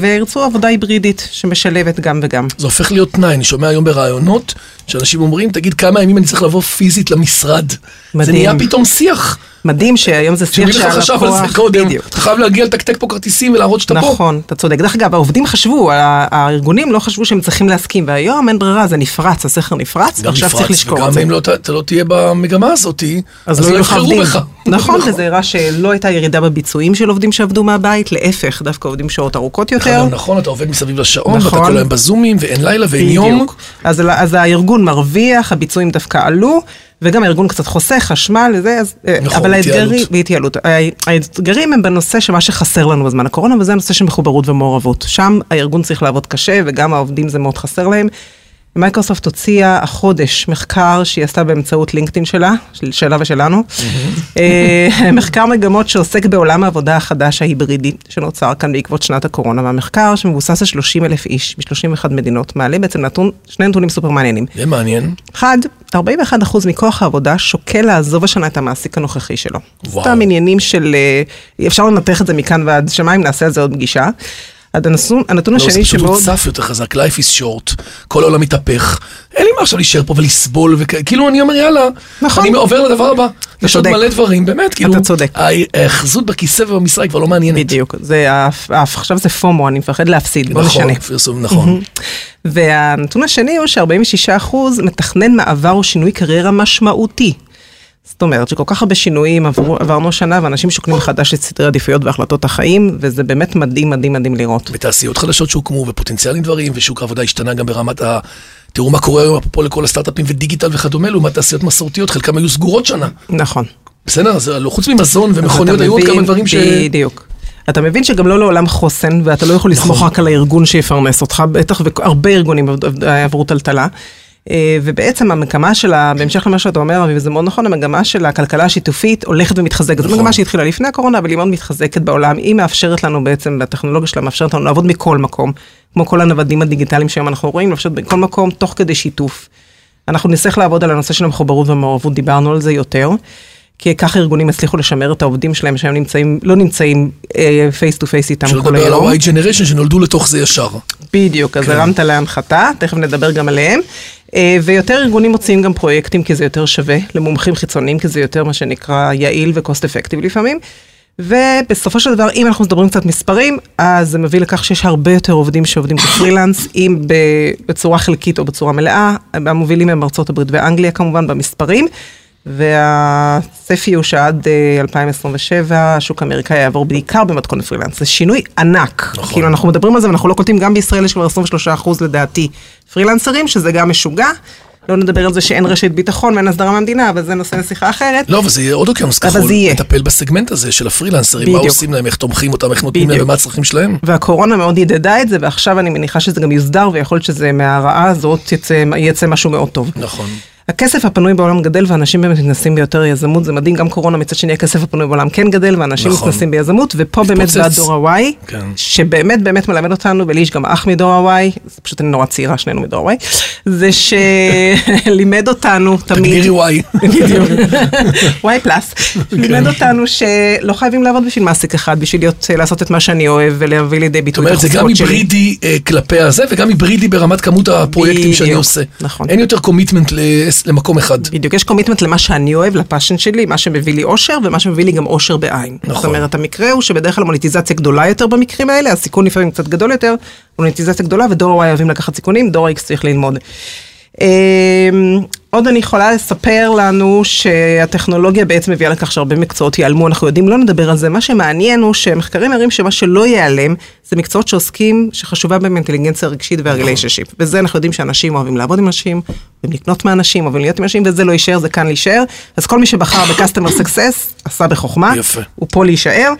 וירצו עבודה היברידית, שמשלבת גם וגם. זה הופך להיות תנאי, אני שומע היום ברעיונות, שאנשים אומרים, תגיד כמה ימים אני צריך לבוא פיזית למשרד. מדהים. זה נהיה פתאום שיח. מדהים שהיום זה שיח שעל הכוח, בדיוק. אתה חייב להגיע לתקתק פה כרטיסים ולהראות שאתה פה. נכון, אתה צודק. דרך אגב, העובדים חשבו, הארגונים לא חשבו שהם צריכים להסכים, והיום אין ברירה, זה נפרץ, הסכר נפרץ, ועכשיו צריך לשקור את זה. וגם אם אתה לא תהיה במגמה הזאת, אז לא יבחרו בך. נכון, וזה הראה שלא הייתה ירידה בביצועים של עובדים שעבדו מהבית, להפך, דווקא עובדים שעות ארוכות יותר. נכון, אתה עובד מסביב לשעון, ואתה כל היום בזומים, ואין לילה ואין יום. אז הארגון מרוויח, הביצועים דווקא עלו, וגם הארגון קצת חוסך, חשמל, זה, אז, נכון, אבל ההתגרים, והתייעלות, ההתגרים הם בנושא שמה שחסר לנו בזמן הקורונה, וזה הנושא של מחוברות ומעורבות. שם הארגון צריך לעבוד קשה, וגם העובדים זה מאוד חסר להם. מייקרוסופט הוציאה החודש מחקר שהיא עשתה באמצעות לינקדאין שלה, שלה ושלנו, מחקר מגמות שעוסק בעולם העבודה החדש ההיברידי, שנוצר כאן בעקבות שנת הקורונה, והמחקר שמבוסס על שלושים אלף איש, ב-שלושים ואחת מדינות, מעלה בעצם נתון, שני נתונים סופר מעניינים. זה מעניין. אחד, ארבעים ואחד אחוז מכוח העבודה שוקל לעזוב השנה את המעסיק הנוכחי שלו. וואו. זאת המעניינים של, אפשר לנתח את זה מכאן ועד שמיים, נעשה על זה עוד פגישה. הנתון השני שבו... לא, זה פשוט צף יותר חזק, life is short, כל העולם מתהפך, אין לי מה עכשיו להישאר פה ולסבול, וכאילו אני אומר יאללה, אני עובר לדבר הבא, יש עוד מלא דברים, באמת, כאילו, ההחזות בכיסא ובמשרה כבר לא מעניינת. בדיוק, עכשיו זה פומו, אני מפחד להפסיד, בוא נשנה. נכון, פרסום, נכון. והנתון השני הוא ש-ארבעים ושישה אחוז מתכנן מעבר או שינוי קריירה משמעותי. זאת אומרת שכל כך הרבה שינויים עברנו שנה, ואנשים שוקלים חדש את סדרי עדיפויות והחלטות החיים, וזה באמת מדהים, מדהים, מדהים לראות. ותעשיות חדשות שהוקמו, ופוטנציאלים דברים, ושוק העבודה השתנה גם ברמת ה... תראו מה קורה היום פה לכל הסטארט-אפים ודיגיטל וכדומה, לעומת תעשיות מסורתיות, חלקם היו סגורות שנה. נכון. בסדר, אז חוץ ממזון ומכוניות היו עוד כמה דברים ש... בדיוק. אתה מבין שגם לא לעולם חוסן, ואתה לא יכול לסמוך רק על הארגון שיפרנס אותך, בטח, והרבה ארגונים עברו טלטלה. ובעצם המגמה שלה, בהמשך למה שאתה אומר, וזה מאוד נכון, המגמה של הכלכלה השיתופית הולכת ומתחזקת. זו מגמה שהתחילה לפני הקורונה, אבל היא מאוד מתחזקת בעולם. היא מאפשרת לנו בעצם, והטכנולוגיה שלה מאפשרת לנו לעבוד מכל מקום, כמו כל הנוודים הדיגיטליים שהיום אנחנו רואים, לאפשרת בכל מקום, תוך כדי שיתוף. אנחנו נצטרך לעבוד על הנושא של המחוברות והמעורבות, דיברנו על זה יותר, כי כך ארגונים הצליחו לשמר את העובדים שלהם, שהם נמצאים, לא נמצאים פייס טו פייס איתם כל היום. שלא נדבר על ה-Y Generation שנולדו לתוך זה ישר. בדיוק, אז הרמת להנחתה, תכף נדבר גם עליהם. ויותר ארגונים מוציאים גם פרויקטים, כי זה יותר שווה, למומחים חיצוניים, כי זה יותר מה שנקרא יעיל ו-cost effective לפעמים. ובסופו של דבר, אם אנחנו מדברים קצת מספרים, אז זה מביא לכך שיש הרבה יותר עובדים שעובדים כפרילנס, אם בצורה חלקית או בצורה מלאה. המובילים הם ארצות הברית ואנגליה, כמובן, במספרים. והצפי הוא שעד אלפיים עשרים ושבע השוק האמריקאי יעבור בעיקר במתכון פרילנס. זה שינוי ענק. נכון. כאילו אנחנו מדברים על זה ואנחנו לא קולטים, גם בישראל יש כבר עשרים ושלושה אחוז לדעתי פרילנסרים, שזה גם משוגע. לא נדבר על זה שאין רשת ביטחון ואין הסדרה מהמדינה, אבל זה נושא לשיחה אחרת. לא, אבל זה יהיה עוד אוקיינוס כחול לטפל בסגמנט הזה של הפרילנסרים, מה עושים להם, איך תומכים אותם, איך נותנים להם ומה הצרכים שלהם. והקורונה מאוד ידדה את זה, ועכשיו אני מניחה שזה גם יוסדר, ויכול להיות שזה מהרעה הזאת יצא, יצא משהו מאוד טוב. נכון. הכסף הפנוי בעולם גדל, ואנשים באמת מתנסים ביותר יזמות, זה מדהים, גם קורונה מצד שני, הכסף הפנוי בעולם כן גדל, ואנשים מתנסים ביזמות, ופה באמת בא דור ה-Y, שבאמת באמת מלמד אותנו, ולי יש גם אח מדור ה-Y, זה פשוט נורא צעירה, שנינו מדור ה-Y, זה שלימד אותנו תמיד... תגדירי Y. Y פלאס. לימד אותנו שלא חייבים לעבוד בשביל מעסיק אחד, בשביל לעשות את מה שאני אוהב, ולהביא לידי ביטוי את החוזקות שלי. למקום אחד. בדיוק, יש קומיטמנט למה שאני אוהב, לפאשן שלי, מה שמביא לי אושר, ומה שמביא לי גם אושר בעין. נכון. זאת אומרת, המקרה הוא שבדרך כלל מוניטיזציה גדולה יותר במקרים האלה, הסיכון לפעמים קצת גדול יותר, מוניטיזציה גדולה, ודור Y אוהבים לקחת סיכונים, דור X צריך ללמוד. עוד אני יכולה לספר לנו שהטכנולוגיה בעצם מביאה לכך שהרבה מקצועות ייעלמו, אנחנו יודעים, לא נדבר על זה. מה שמעניין הוא שמחקרים מראים שמה שלא ייעלם, זה מקצועות שעוסקים, שחשובה בהם אינטליגנציה רגשית והריליישנשיפ. וזה אנחנו יודעים שאנשים אוהבים לעבוד עם אנשים, אוהבים לקנות מאנשים, אוהבים להיות עם אנשים, וזה לא יישאר, זה כאן להישאר. אז כל מי שבחר בקסטמר סקסס, עשה בחוכמה, הוא פה להישאר.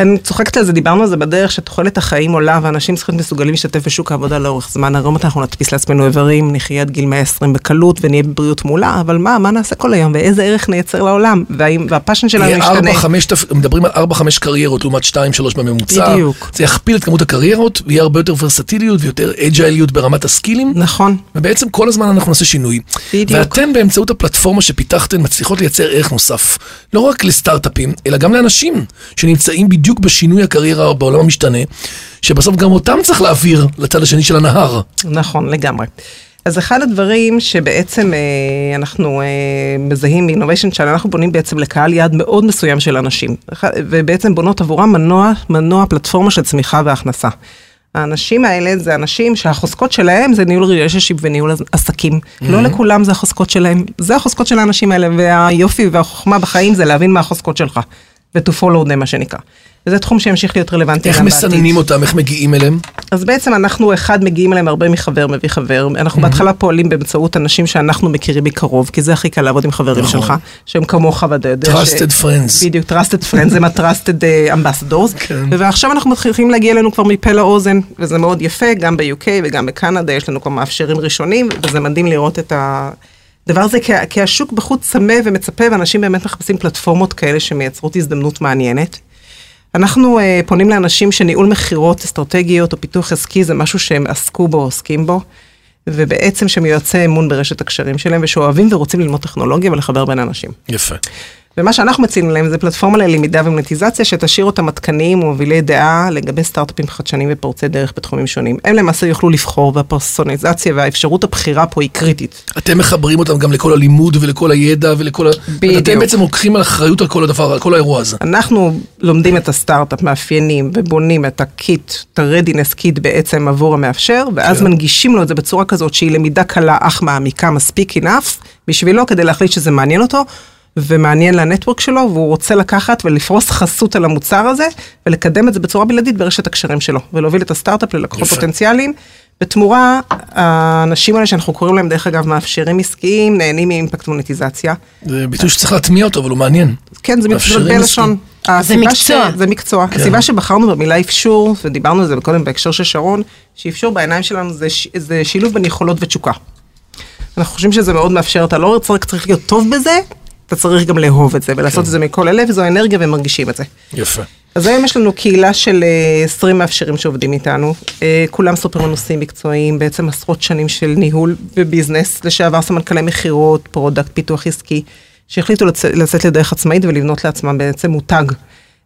אני צוחקת על זה, דיברנו על זה בדרך שתוחלת החיים עולה, ואנשים צריכים מסוגלים להשתתף בשוק העבודה לאורך זמן. הרמת אנחנו נדפיס לעצמנו איברים, נחיה עד גיל מאה ועשרים בקלות, ונהיה בבריאות מעולה, אבל מה, מה נעשה כל היום, ואיזה ערך נייצר לעולם, והפשן שלנו ישתנה. מדברים על ארבע חמש קריירות, לעומת שתיים שלוש בממוצע. בדיוק. זה יכפיל את כמות הקריירות, ויהיה הרבה יותר ורסטיליות, ויותר אג'ייליות ברמת הסקילים. נכון. ובעצם כל הזמן אנחנו נעשה שינוי. בדיוק. ואתם באמצעות הפלטפורמה שפיתחתם, מצליחות לייצר ערך נוסף, לא רק לסטארט-אפים, אלא גם לאנשים שנמצאים בדיוק בדיוק בשינוי הקריירה בעולם המשתנה, שבסוף גם אותם צריך להעביר לצד השני של הנהר. נכון, לגמרי. אז אחד הדברים שבעצם אה, אנחנו אה, מזהים מ-Innovation Channel, אנחנו בונים בעצם לקהל יעד מאוד מסוים של אנשים, ובעצם בונות עבורם מנוע, מנוע פלטפורמה של צמיחה והכנסה. האנשים האלה זה אנשים שהחוזקות שלהם זה ניהול ריליישנשיפ וניהול עסקים. לא לכולם זה החוזקות שלהם. זה החוזקות של האנשים האלה, והיופי והחוכמה בחיים זה להבין מה החוזקות שלך. ו-to follow them, מה שנקרא. וזה תחום שימשיך להיות רלוונטי. איך מסננים אותם? איך מגיעים אליהם? אז בעצם אנחנו, אחד, מגיעים אליהם הרבה מחבר, מביא חבר. אנחנו בהתחלה פועלים באמצעות אנשים שאנחנו מכירים מקרוב, כי זה הכי קל לעבוד עם חברים שלך, שהם כמוך ודאי. Trusted friends. בדיוק, trusted friends, הם ה-trusted ambassadors. ועכשיו אנחנו מתחילים להגיע אלינו כבר מפה לאוזן, וזה מאוד יפה, גם ב-יו קיי וגם בקנדה, יש לנו כבר מאפשרים ראשונים, וזה מדהים לראות את ה... דבר הזה, כי השוק בחוץ צמא ומצפה, ואנשים באמת מחפשים פלטפורמות כאלה שמייצרות הזדמנות מעניינת. אנחנו פונים לאנשים שניהול מחירות, אסטרטגיות או פיתוח עסקי, זה משהו שהם עסקו בו, עוסקים בו, ובעצם שהם יועצי אמון ברשת הקשרים שלהם, ושאוהבים ורוצים ללמוד טכנולוגיה ולחבר בין אנשים. יפה. ומה שאנחנו מציעים להם זה פלטפורמה ללמידה ומונטיזציה, שתשאיר אותם מתקנים ומובילי דעה לגבי סטארט-אפים חדשנים ופורצי דרך בתחומים שונים. הם למעשה יוכלו לבחור, והפרסונליזציה והאפשרות הבחירה פה היא קריטית. אתם מחברים אותם גם לכל הלימוד ולכל הידע ולכל... בדיוק. אתם בעצם לוקחים על אחריות על כל הדבר, על כל האירוע הזה. אנחנו לומדים את הסטארט-אפ, מאפיינים ובונים את הקיט, את הרדינס קיט בעצם עבור המאפשר, ואז מנגישים לו את זה בצורה כזאת שהיא למידה קלה, אך מעמיקה, מספיק enough, בשבילו, כדי להחליט שזה מעניין אותו. ומעניין לנטוורק שלו, והוא רוצה לקחת ולפרוס חסות על המוצר הזה, ולקדם את זה בצורה בלעדית ברשת הקשרים שלו, ולהוביל את הסטארט-אפ ללקוחות פוטנציאליים. בתמורה, האנשים האלה שאנחנו קוראים להם, דרך אגב, מאפשרים עסקיים, נהנים מאימפקט מונטיזציה. זה ביטוי שצריך להטמיע אותו, אבל הוא מעניין. כן, זה בלשון. זה מקצוע. זה מקצוע. הסיבה שבחרנו במילה אפשור, ודיברנו על זה קודם בהקשר של שרון, שאפשור בעיניים שלנו זה שילוב בין יכולות ותשוקה. אנחנו חושבים שזה מאוד מאפשר, אתה לא צריך להיות טוב בזה, אתה צריך גם לאהוב את זה, ולעשות את זה מכל הלב, זו אנרגיה ומרגישים את זה. יפה. אז היום יש לנו קהילה של עשרים מאפשרים שעובדים איתנו, כולם סופר מנוסים מקצועיים, בעצם עשרות שנים של ניהול וביזנס, לשעבר סמנכלי מחירות, פרודקט, פיתוח עסקי, שהחליטו לצאת לדרך עצמאית ולבנות לעצמם בעצם מותג,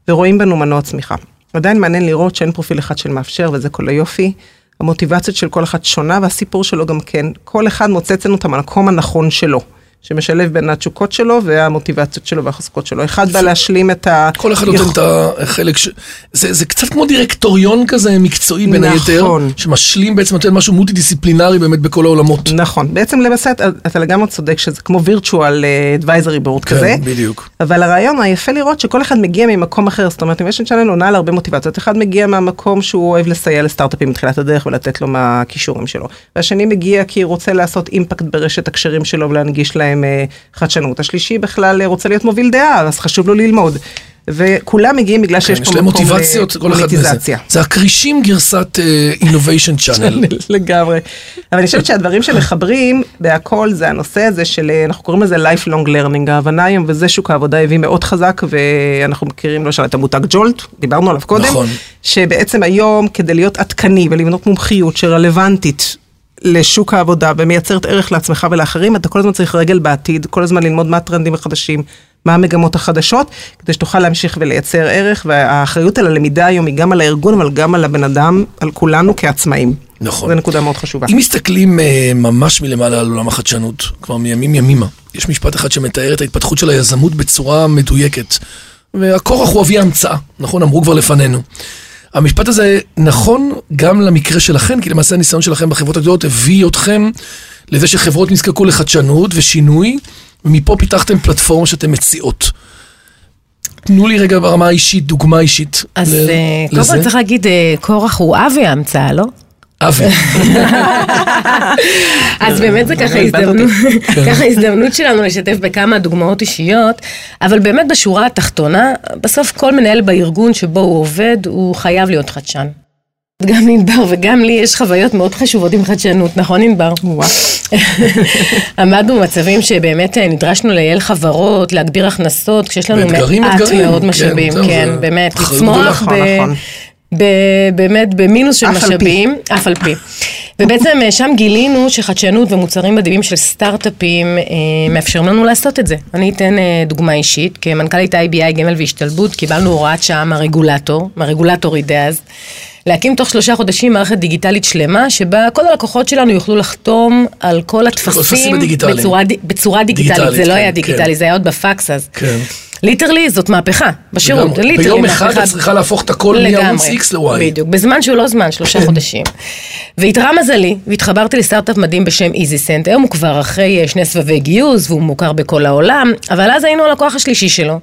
ורואים בנו מנוע צמיחה. עדיין מעניין לראות שאין פרופיל אחד של מאפשר, וזה כל היופי, המוטיבציות של כל אחד שונה, והסיפור שלו גם כן, כל אחד מוצא אצלנו את המקום הנכון שלו. שמשלב בין התשוקות שלו והמוטיבציות שלו והחוזקות שלו. אחד בא להשלים את ה... כל אחד נותן את החלק ש... זה, זה קצת כמו דירקטוריון כזה מקצועי בין היתר, שמשלים בעצם נותן משהו מולטי-דיסציפלינרי באמת בכל העולמות. נכון. בעצם למעשה אתה לגמרי צודק שזה כמו וירצ'ואל אדוויזרי בורד כזה. כן, בדיוק. אבל הרעיון היפה לראות שכל אחד מגיע ממקום אחר. זאת אומרת, Innovation Channel עונה על הרבה מוטיבציות. אחד מגיע מהמקום שהוא אוהב לסייע לסטארט-אפים מתחילת הדרך ולתת לו מהכישורים שלו. והשני מגיע כי רוצה לעשות אימפקט ברשת הקשרים שלו ולהנגיש להם חדשנות. השלישי בכלל רוצה להיות מוביל דעה, אז חשוב לו ללמוד. וכולם מגיעים בגלל שיש פה מקום מוטיבציה. זה הקרישים גרסת Innovation Channel. לגמרי. אבל אני חושבת שהדברים שמחברים בהכל זה הנושא הזה של, אנחנו קוראים לזה lifelong learning, ההבנה היום, וזה שוק העבודה הביא מאוד חזק, ואנחנו מכירים למשל את המותג ג'ולט, דיברנו עליו קודם, שבעצם היום כדי להיות עדכני ולבנות מומחיות שרלוונטית, לשוק העבודה, ומייצרת ערך לעצמך ולאחרים, אתה כל הזמן צריך רגל בעתיד, כל הזמן ללמוד מה הטרנדים החדשים, מה המגמות החדשות, כדי שתוכל להמשיך ולייצר ערך, והאחריות על הלמידה היום היא גם על הארגון, אבל גם על הבן אדם, על כולנו כעצמאים. נכון. זו נקודה מאוד חשובה. אם מסתכלים ממש מלמעלה על עולם החדשנות, כבר מימים ימימה, יש משפט אחד שמתאר את ההתפתחות של היזמות בצורה מדויקת, והכורח הוא אבי ההמצאה, נכון? אמרו כבר לפנינו. המשפט הזה נכון גם למקרה שלכם, כי למעשה הניסיון שלכם בחברות הגדולות הביא אתכם לזה שחברות נזקקו לחדשנות ושינוי, ומפה פיתחתם פלטפורמה שאתם מציעות. תנו לי רגע ברמה האישית, דוגמה אישית. אז קודם כל צריך להגיד, קורח הוא אבי ההמצאה, לא? אבי. אז באמת זה ככה הזדמנות שלנו לשתף בכמה דוגמאות אישיות, אבל באמת בשורה התחתונה, בסוף כל מנהל בארגון שבו הוא עובד, הוא חייב להיות חדשן. גם ענבר וגם לי יש חוויות מאוד חשובות עם חדשנות, נכון ענבר? עמדנו במצבים שבאמת נדרשנו לייעל חברות, להגביר הכנסות, כשיש לנו מעט מאוד משאבים, כן, באמת, לצמוח ב... באמת במינוס של משאבים, אף על פי. ובעצם שם גילינו שחדשנות ומוצרים מדהימים של סטארט-אפים מאפשרים לנו לעשות את זה. אני אתן דוגמה אישית, כמנכ"לית איי בי איי גמל והשתלבות, קיבלנו הוראת שעה מהרגולטור, מהרגולטורי דאז, להקים תוך שלושה חודשים מערכת דיגיטלית שלמה, שבה כל הלקוחות שלנו יוכלו לחתום על כל הטפסים בצורה דיגיטלית. זה לא היה דיגיטלי, זה היה עוד בפקס אז. כן. ליטרלי, זאת מהפכה, בשירות. ביום אחד את צריכה להפוך את הכל מ-ערוץ X ל-Y. בדיוק, בזמן שהוא לא זמן, שלושה חודשים. והתראה מזלי, והתחברתי לסטארט-אפ מדהים בשם EasyCenter, היום הוא כבר אחרי שני סבבי גיוס, והוא מוכר בכל העולם, אבל אז היינו הלקוח השלישי שלו.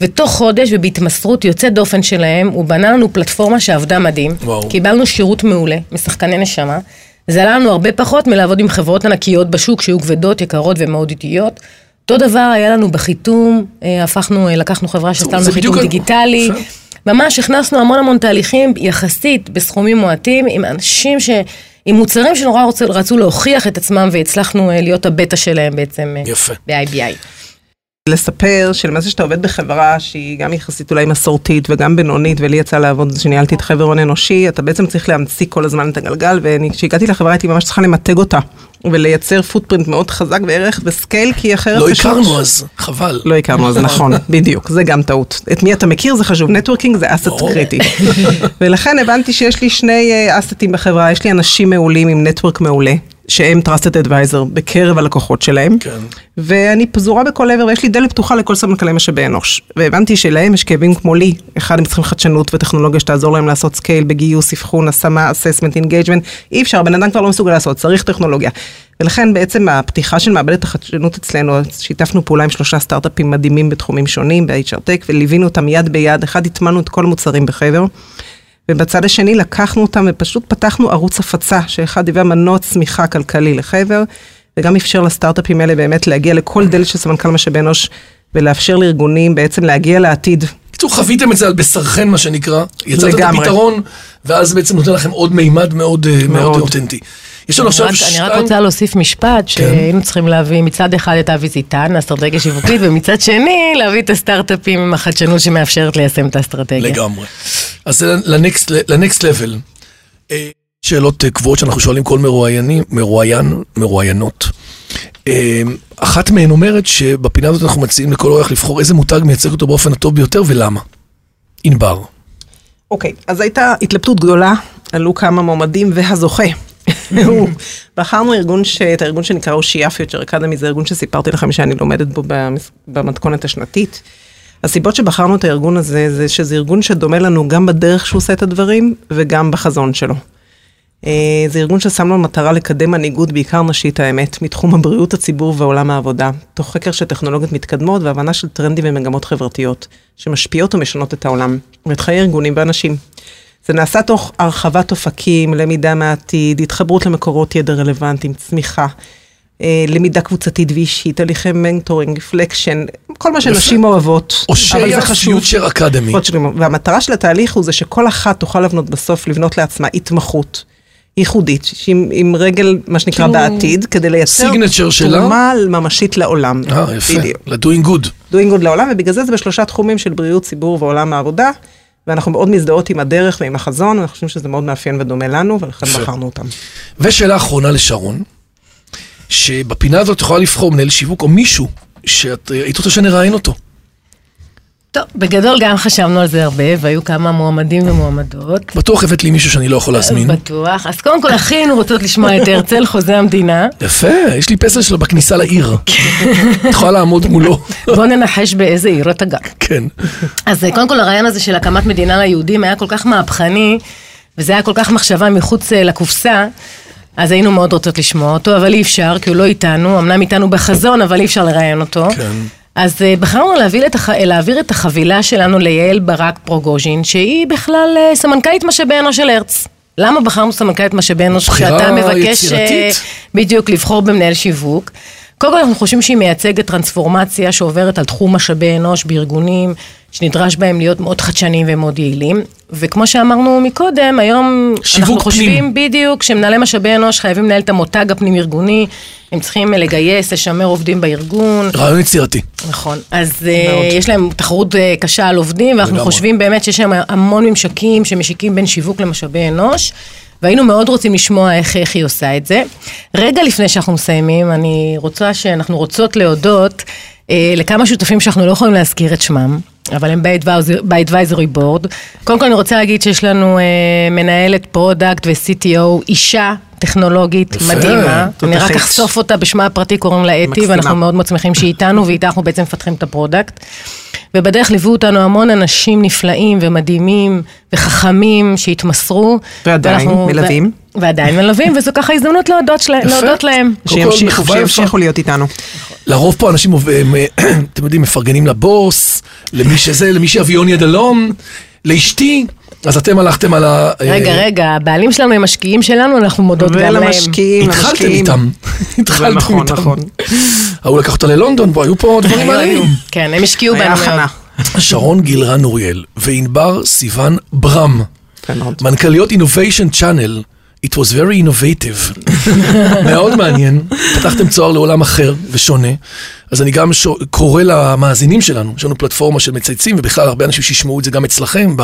ותוך חודש, ובהתמסרות יוצאת דופן שלהם, הוא בנה לנו פלטפורמה שעבדה מדהים. קיבלנו שירות מעולה, משחקני נשמה. זה עלה לנו הרבה פחות מלעבוד עם חברות ענקיות בשוק, שהיו כבדות, יקרות ומאוד איטיות. אותו דבר היה לנו בחיתום, הפכנו, לקחנו חברה שעשתה לנו חיתום דיגיטלי, ממש הכנסנו המון המון תהליכים יחסית בסכומים מועטים, עם אנשים ש... עם מוצרים שנורא רצו להוכיח את עצמם, והצלחנו להיות הבטא שלהם בעצם ב-איי בי איי. לספר של מה זה שאתה עובד בחברה שהיא גם יחסית אולי מסורתית וגם בינונית, ולי יצא לעבוד שניהלתי את חבר הון אנושי, אתה בעצם צריך להמציא כל הזמן את הגלגל, וכשהגעתי לחברה הייתי ממש צריכה למתג אותה, ולייצר פוטפרינט מאוד חזק וערך בסקייל, כי אחרת... לא הכרנו אז, חבל. לא הכרנו אז, נכון, בדיוק, זה גם טעות. את מי אתה מכיר זה חשוב, נטוורקינג זה אסט קריטי. ולכן הבנתי שיש לי שני אסטים בחברה, יש לי אנשים מעולים עם נטוורק מעולה, שהם Trusted Advisor בקרב הלקוחות שלהם, כן. ואני פזורה בכל עבר, ויש לי דלת פתוחה לכל סמנכלי משאבי אנוש. והבנתי שלהם יש כאבים כמו לי, אחד הם צריכים חדשנות וטכנולוגיה שתעזור להם לעשות סקייל בגיוס, אבחון, השמה, אססמנט, אינגייג'מנט, אי אפשר, בן אדם כבר לא מסוגל לעשות, צריך טכנולוגיה. ולכן בעצם הפתיחה של מעבדת החדשנות אצלנו, שיתפנו פעולה עם שלושה סטארט-אפים מדהימים בתחומים שונים, ב-אייץ' אר טק, וליווינו אותם יד ביד, אחד התמנו את כל המוצרים בחבר. ובצד השני לקחנו אותם ופשוט פתחנו ערוץ הפצה, שאחד הביא מנוע צמיחה כלכלי לחבר, וגם אפשר לסטארט-אפים האלה באמת להגיע לכל דלת של סמנכ"ל משאבי אנוש, ולאפשר לארגונים בעצם להגיע לעתיד. קצור, חוויתם את זה על בשרכן, מה שנקרא, יצאת את הפתרון, ואז בעצם נותן לכם עוד מימד מאוד אותנטי. אני רק רוצה להוסיף משפט, שהיינו צריכים להביא מצד אחד את הוויזיטן, האסטרטגיה שיווקית, ומצד שני להביא את הסטארט-אפים עם החדשנות שמאפשרת ליישם את האסטרטגיה. לגמרי. אז לנקסט לבל, שאלות קבועות שאנחנו שואלים כל מרואיינים, מרואיין, מרואיינות. אחת מהן אומרת שבפינה הזאת אנחנו מציעים לכל אורח לבחור איזה מותג מייצג אותו באופן הטוב ביותר ולמה. אינבר. אוקיי, אז הייתה התלבטות גדולה, עלו כמה מועמדים והזוכה. בחרנו ארגון, את הארגון שנקרא אושיה פיוטר אקדמי, זה ארגון שסיפרתי לכם שאני לומדת בו במתכונת השנתית. הסיבות שבחרנו את הארגון הזה, זה שזה ארגון שדומה לנו גם בדרך שהוא עושה את הדברים, וגם בחזון שלו. זה ארגון ששם לו מטרה לקדם מנהיגות, בעיקר נשית האמת, מתחום הבריאות הציבור ועולם העבודה, תוך חקר של טכנולוגיות מתקדמות, והבנה של טרנדים ומגמות חברתיות, שמשפיעות ומשנות את העולם, ואת חיי ארגונים ואנשים. זה נעשה תוך הרחבת אופקים, למידה מהעתיד, התחברות למקורות ידע רלוונטיים, צמיחה, למידה קבוצתית ואישית, הליכי מנטורינג, רפלקשן, כל מה שנשים אוהבות. אושיה פיוטר אקדמי. והמטרה של התהליך הוא זה שכל אחת תוכל לבנות בסוף, לבנות לעצמה התמחות ייחודית, עם רגל, מה שנקרא, בעתיד, כדי לייצר תרומה ממשית לעולם. אה, יפה, ל-doing good. doing good לעולם, ובגלל זה זה בשלושה תחומים של בריאות, ציבור ועולם העבודה, ואנחנו מאוד מזדהות עם הדרך ועם החזון, ואנחנו חושבים שזה מאוד מאפיין ודומה לנו, ולכן בחרנו אותם. ושאלה האחרונה לשרון, שבפינה הזאת יכולה לבחור מנהל שיווק או מישהו שאת היית רוצה שנראיין אותו. טוב, בגדול גם חשבנו על זה הרבה, והיו כמה מועמדים ומועמדות. בטוח הבאת לי מישהו שאני לא יכול להזמין. בטוח, אז קודם כל אחינו רוצות לשמוע את הרצל חוזה המדינה. יפה, יש לי פסל שלו בכניסה לעיר. את יכולה לעמוד מולו. בוא ננחש באיזה עיר אתה גר. כן. אז קודם כל הרעיון הזה של הקמת מדינה ליהודים היה כל כך מהפכני, וזה היה כל כך מחשבה מחוץ לקופסה, אז היינו מאוד רוצות לשמוע אותו, אבל אי אפשר, כי הוא לא איתנו, אמנם איתנו בחזון, אבל אי אפשר לראיין אותו. כן. אז בחרנו להעביר את החבילה שלנו ליעל ברק פרוגוז'ין, שהיא בכלל סמנכ"לית משאבי אנוש של הרץ. למה בחרנו סמנכ"לית משאבי אנוש כשאתה מבקש בדיוק לבחור במנהל שיווק? קודם כל אנחנו חושבים שהיא מייצגת טרנספורמציה שעוברת על תחום משאבי אנוש בארגונים, שנדרש בהם להיות מאוד חדשניים ומאוד יעילים. וכמו שאמרנו מקודם, היום אנחנו חושבים בדיוק שמנהלי משאבי אנוש חייבים לנהל את המותג הפנים ארגוני, הם צריכים לגייס, לשמר עובדים בארגון. רעיון יצירתי. נכון. אז יש להם תחרות קשה על עובדים, ואנחנו חושבים באמת שיש להם המון ממשקים שמשיקים בין שיווק למשאבי אנוש, והיינו מאוד רוצים לשמוע איך, איך היא עושה את זה. רגע לפני שאנחנו מסיימים, אני רוצה שאנחנו רוצות להודות אה, לכמה שותפים שאנחנו לא יכולים להזכיר את שמם, אבל הם ב-Advisory Board. קודם כל אני רוצה להגיד שיש לנו אה, מנהלת פרודקט ו-סי טי או, אישה טכנולוגית מדהימה. אני רק אחשוף אותה בשמה הפרטי, קוראים לה אתי, ואנחנו מאוד מאוד שמחים שהיא איתנו, ואיתה אנחנו בעצם מפתחים את הפרודקט. ובדרך ליוו אותנו המון אנשים נפלאים ומדהימים וחכמים שהתמסרו. ועדיין מלווים. ועדיין מלווים, וזו ככה הזדמנות להודות להם. שימשיכו להיות איתנו. לרוב פה אנשים, אתם יודעים, מפרגנים לבוס, למי שזה, למי שאביון יד אלום, לאשתי. אז אתם הלכתם על ה... רגע, רגע, הבעלים שלנו הם משקיעים שלנו, אנחנו מודות גם להם. ולמשקיעים, התחלתם איתם. התחלתם איתם. ההוא לקח אותה ללונדון, בו היו פה דברים עליהם. כן, הם השקיעו בנו מאוד. שרון גילרן נוריאל וענבר סיון ברם, מנכ"ליות Innovation Channel, it was very innovative. מאוד מעניין. פתחתם צוהר לעולם אחר ושונה. אז אני גם קורא למאזינים שלנו, יש לנו פלטפורמה של מצייצים, ובכלל הרבה אנשים שישמעו את זה גם אצלכם,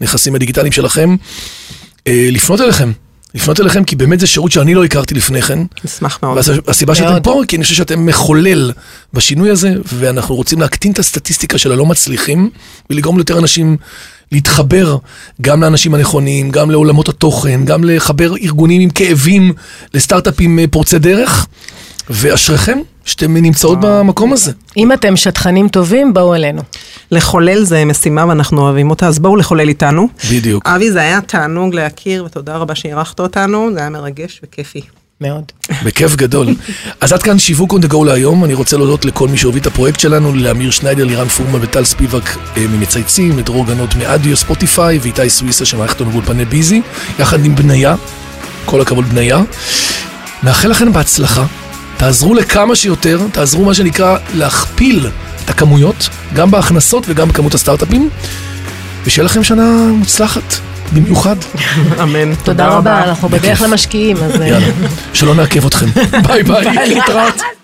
בנכסים הדיגיטליים שלכם, לפנות אליכם. לפנות אליכם, כי באמת זה שירות שאני לא הכרתי לפני כן. נשמח מאוד. והסיבה שאתם פה, כי אני חושב שאתם מחולל בשינוי הזה, ואנחנו רוצים להקטין את הסטטיסטיקה של הלא מצליחים, ולגרום ליותר אנשים להתחבר גם לאנשים הנכונים, גם לעולמות התוכן, גם לחבר ארגונים עם כאבים, לסטארט-אפים פורצי דרך, ואשריכם שאתם נמצאות במקום הזה. אם אתם שטחנים טובים, באו אלינו. לחולל זה משימה ואנחנו אוהבים אותה, אז בואו לחולל איתנו. בדיוק. אבי, זה היה תענוג להכיר, ותודה רבה שהערכת אותנו, זה היה מרגש וכיפי. מאוד. בכיף גדול. אז עד כאן שיווק on the go להיום, אני רוצה להודות לכל מי שהוביל את הפרויקט שלנו, לאמיר שניידר, לירן פורמן וטל ספיבק ממצייצים, לדרור גנות מאדיו, ספוטיפיי, ואיתי סוויסה שמערכת לנו באולפני ביזי, יחד עם בניה, כל הכבוד בניה. מאחל לכם בהצלחה, תעזרו לכמה שיותר, תעזרו מה שנקרא להכפיל את הכמויות, גם בהכנסות וגם בכמות הסטארט-אפים, ושיהיה לכם שנה מוצלחת. במיוחד. אמן. תודה רבה, אנחנו בדרך למשקיעים. שלא נעכב אתכם. ביי ביי. להתראות.